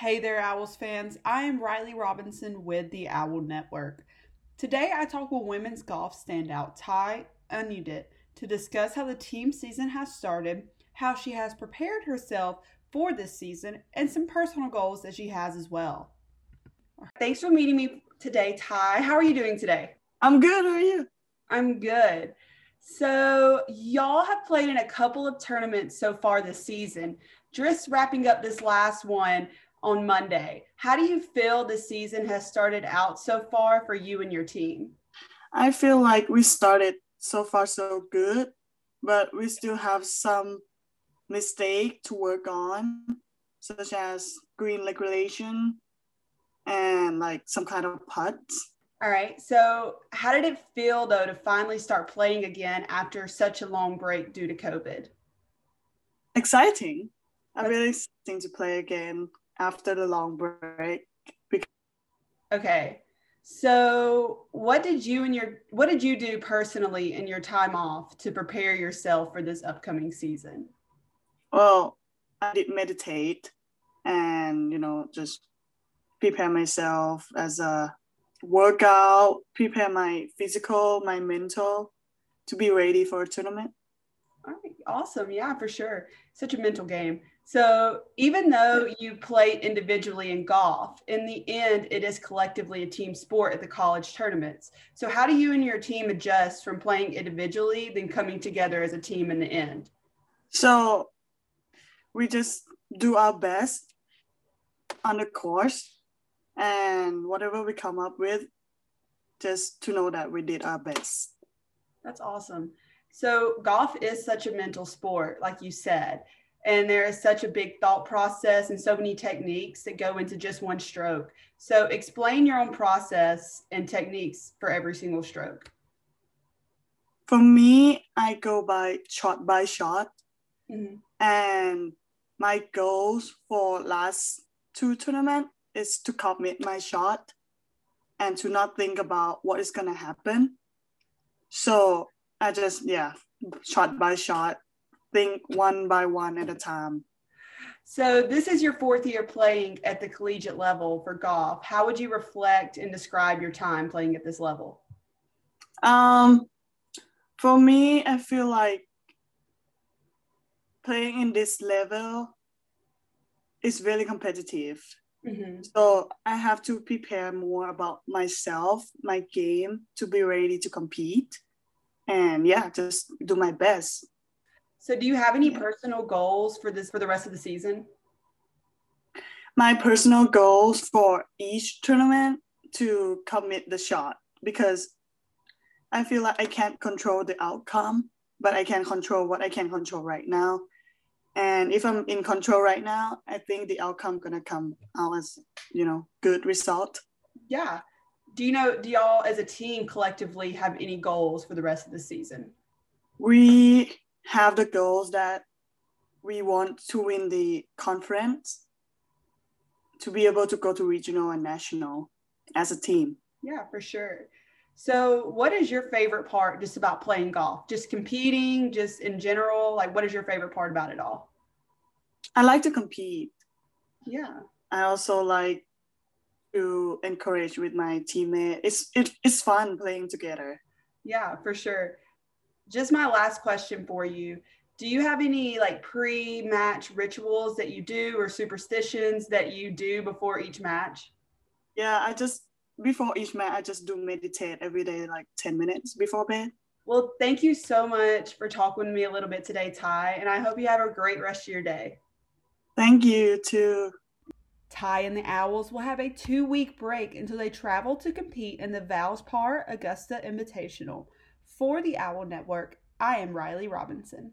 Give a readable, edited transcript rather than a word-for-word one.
Hey there, Owls fans. I am Riley Robinson with the Owl Network. Today, I talk with women's golf standout Ty Unnudit to discuss how the team season has started, how she has prepared herself for this season, and some personal goals that she has as well. Thanks for meeting me today, Ty. How are you doing today? I'm good. How are you? I'm good. So y'all have played in a couple of tournaments so far this season, just wrapping up this last one on Monday. How do you feel the season has started out so far for you and your team? I feel like we started so far so good, but we still have some mistake to work on, such as green leg relation and like some kind of putts. All right. So how did it feel though to finally start playing again after such a long break due to COVID? Exciting. I'm really excited to play again after the long break. Okay. So what did you do personally in your time off to prepare yourself for this upcoming season? Well, I did meditate and, just prepare myself as a workout, prepare my physical, my mental to be ready for a tournament. All right. Awesome. Yeah, for sure. Such a mental game. So even though you play individually in golf, in the end, it is collectively a team sport at the college tournaments. So how do you and your team adjust from playing individually then coming together as a team in the end? So we just do our best on the course and whatever we come up with, just to know that we did our best. That's awesome. So golf is such a mental sport, like you said. And there is such a big thought process and so many techniques that go into just one stroke. So explain your own process and techniques for every single stroke. For me, I go by shot. Mm-hmm. And my goals for last two tournaments is to commit my shot and to not think about what is going to happen. So I just, shot by shot. Think one by one at a time. So this is your fourth year playing at the collegiate level for golf. How would you reflect and describe your time playing at this level? For me, I feel like playing in this level is really competitive. Mm-hmm. So I have to prepare more about myself, my game, to be ready to compete. And just do my best. So do you have any personal goals for the rest of the season? My personal goals for each tournament to commit the shot, because I feel like I can't control the outcome, but I can control what I can control right now. And if I'm in control right now, I think the outcome gonna come out as, good result. Yeah. Do y'all as a team collectively have any goals for the rest of the season? We have the goals that we want to win the conference to be able to go to regional and national as a team. Yeah, for sure. So what is your favorite part just about playing golf? Just competing, just in general? Like, what is your favorite part about it all? I like to compete. Yeah. I also like to encourage with my teammate. It's fun playing together. Yeah, for sure. Just my last question for you. Do you have any pre-match rituals that you do or superstitions that you do before each match? Yeah, before each match, I just do meditate every day, 10 minutes before bed. Well, thank you so much for talking with me a little bit today, Ty, and I hope you have a great rest of your day. Thank you, too. Ty and the Owls will have a 2-week break until they travel to compete in the Valspar Augusta Invitational. For the Owl Network, I am Riley Robinson.